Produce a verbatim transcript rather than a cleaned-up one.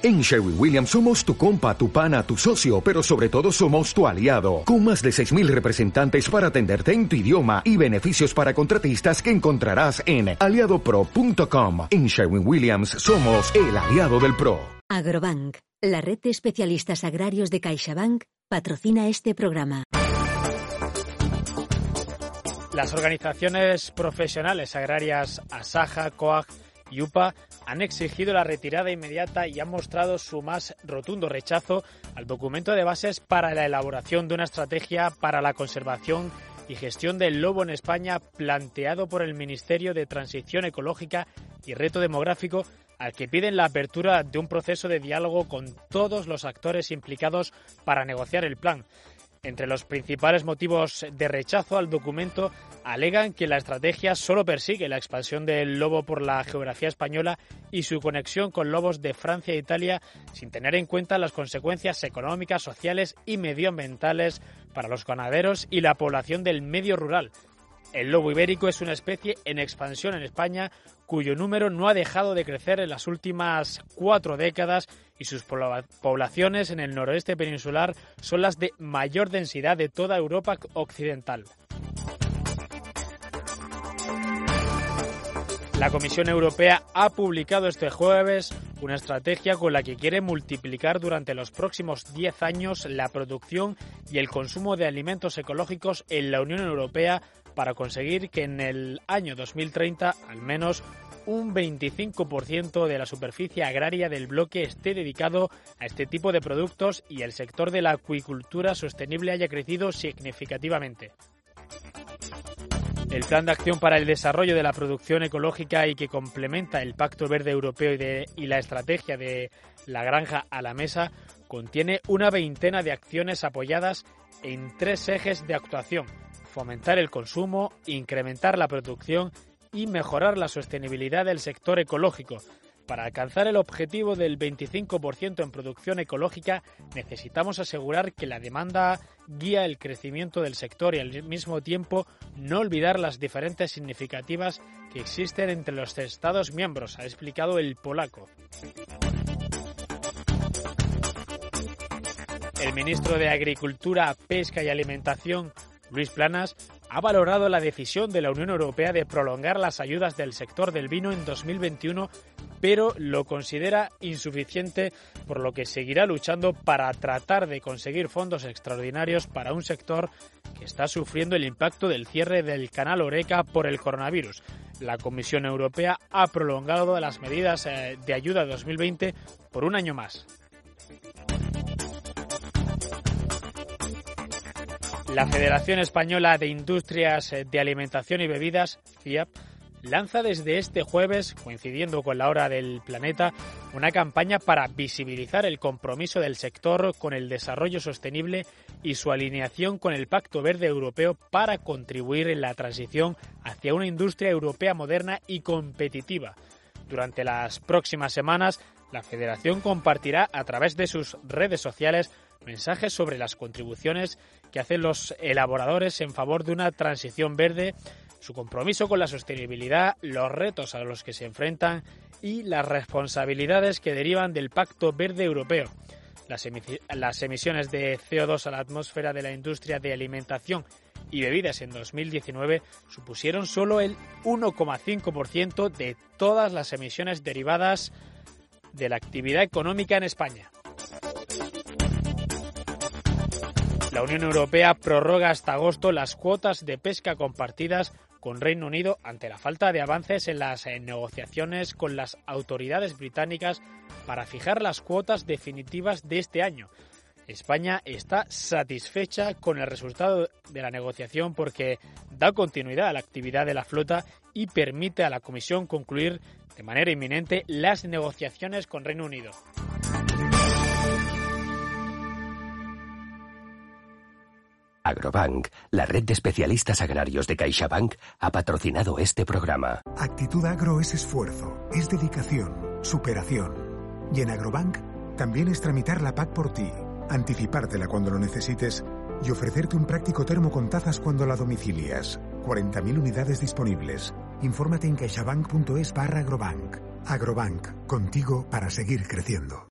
En Sherwin-Williams somos tu compa, tu pana, tu socio, pero sobre todo somos tu aliado. Con más de seis mil representantes para atenderte en tu idioma y beneficios para contratistas que encontrarás en aliado pro punto com. En Sherwin-Williams somos el aliado del pro. Agrobank, la red de especialistas agrarios de CaixaBank, patrocina este programa. Las organizaciones profesionales agrarias Asaja, Coag y U P A han exigido la retirada inmediata y han mostrado su más rotundo rechazo al documento de bases para la elaboración de una estrategia para la conservación y gestión del lobo en España planteado por el Ministerio de Transición Ecológica y Reto Demográfico, al que piden la apertura de un proceso de diálogo con todos los actores implicados para negociar el plan. Entre los principales motivos de rechazo al documento alegan que la estrategia solo persigue la expansión del lobo por la geografía española y su conexión con lobos de Francia e Italia, sin tener en cuenta las consecuencias económicas, sociales y medioambientales para los ganaderos y la población del medio rural. El lobo ibérico es una especie en expansión en España, cuyo número no ha dejado de crecer en las últimas cuatro décadas y sus poblaciones en el noroeste peninsular son las de mayor densidad de toda Europa occidental. La Comisión Europea ha publicado este jueves una estrategia con la que quiere multiplicar durante los próximos diez años la producción y el consumo de alimentos ecológicos en la Unión Europea para conseguir que en el año dos mil treinta al menos un veinticinco por ciento de la superficie agraria del bloque esté dedicado a este tipo de productos y el sector de la acuicultura sostenible haya crecido significativamente. El Plan de Acción para el Desarrollo de la Producción Ecológica y que complementa el Pacto Verde Europeo y, de, y la estrategia de la granja a la mesa contiene una veintena de acciones apoyadas en tres ejes de actuación: fomentar el consumo, incrementar la producción y mejorar la sostenibilidad del sector ecológico. Para alcanzar el objetivo del veinticinco por ciento en producción ecológica, necesitamos asegurar que la demanda guía el crecimiento del sector y al mismo tiempo no olvidar las diferencias significativas que existen entre los Estados miembros, ha explicado el polaco. El ministro de Agricultura, Pesca y Alimentación, Luis Planas, ha valorado la decisión de la Unión Europea de prolongar las ayudas del sector del vino en dos mil veintiuno, pero lo considera insuficiente, por lo que seguirá luchando para tratar de conseguir fondos extraordinarios para un sector que está sufriendo el impacto del cierre del canal Horeca por el coronavirus. La Comisión Europea ha prolongado las medidas de ayuda dos mil veinte por un año más. La Federación Española de Industrias de Alimentación y Bebidas, FIAB, lanza desde este jueves, coincidiendo con la Hora del Planeta, una campaña para visibilizar el compromiso del sector con el desarrollo sostenible y su alineación con el Pacto Verde Europeo para contribuir en la transición hacia una industria europea moderna y competitiva. Durante las próximas semanas, la Federación compartirá a través de sus redes sociales mensajes sobre las contribuciones que hacen los elaboradores en favor de una transición verde, su compromiso con la sostenibilidad, los retos a los que se enfrentan y las responsabilidades que derivan del Pacto Verde Europeo. Las, emis- las emisiones de C O dos a la atmósfera de la industria de alimentación y bebidas en dos mil diecinueve supusieron solo el uno coma cinco por ciento de todas las emisiones derivadas de la actividad económica en España. La Unión Europea prorroga hasta agosto las cuotas de pesca compartidas con Reino Unido ante la falta de avances en las negociaciones con las autoridades británicas para fijar las cuotas definitivas de este año. España está satisfecha con el resultado de la negociación porque da continuidad a la actividad de la flota y permite a la Comisión concluir de manera inminente las negociaciones con Reino Unido. Agrobank, la red de especialistas agrarios de CaixaBank, ha patrocinado este programa. Actitud Agro es esfuerzo, es dedicación, superación. Y en Agrobank también es tramitar la P A C por ti, anticipártela cuando lo necesites y ofrecerte un práctico termo con tazas cuando la domicilias. cuarenta mil unidades disponibles. Infórmate en caixabank punto es barra agrobank. Agrobank, contigo para seguir creciendo.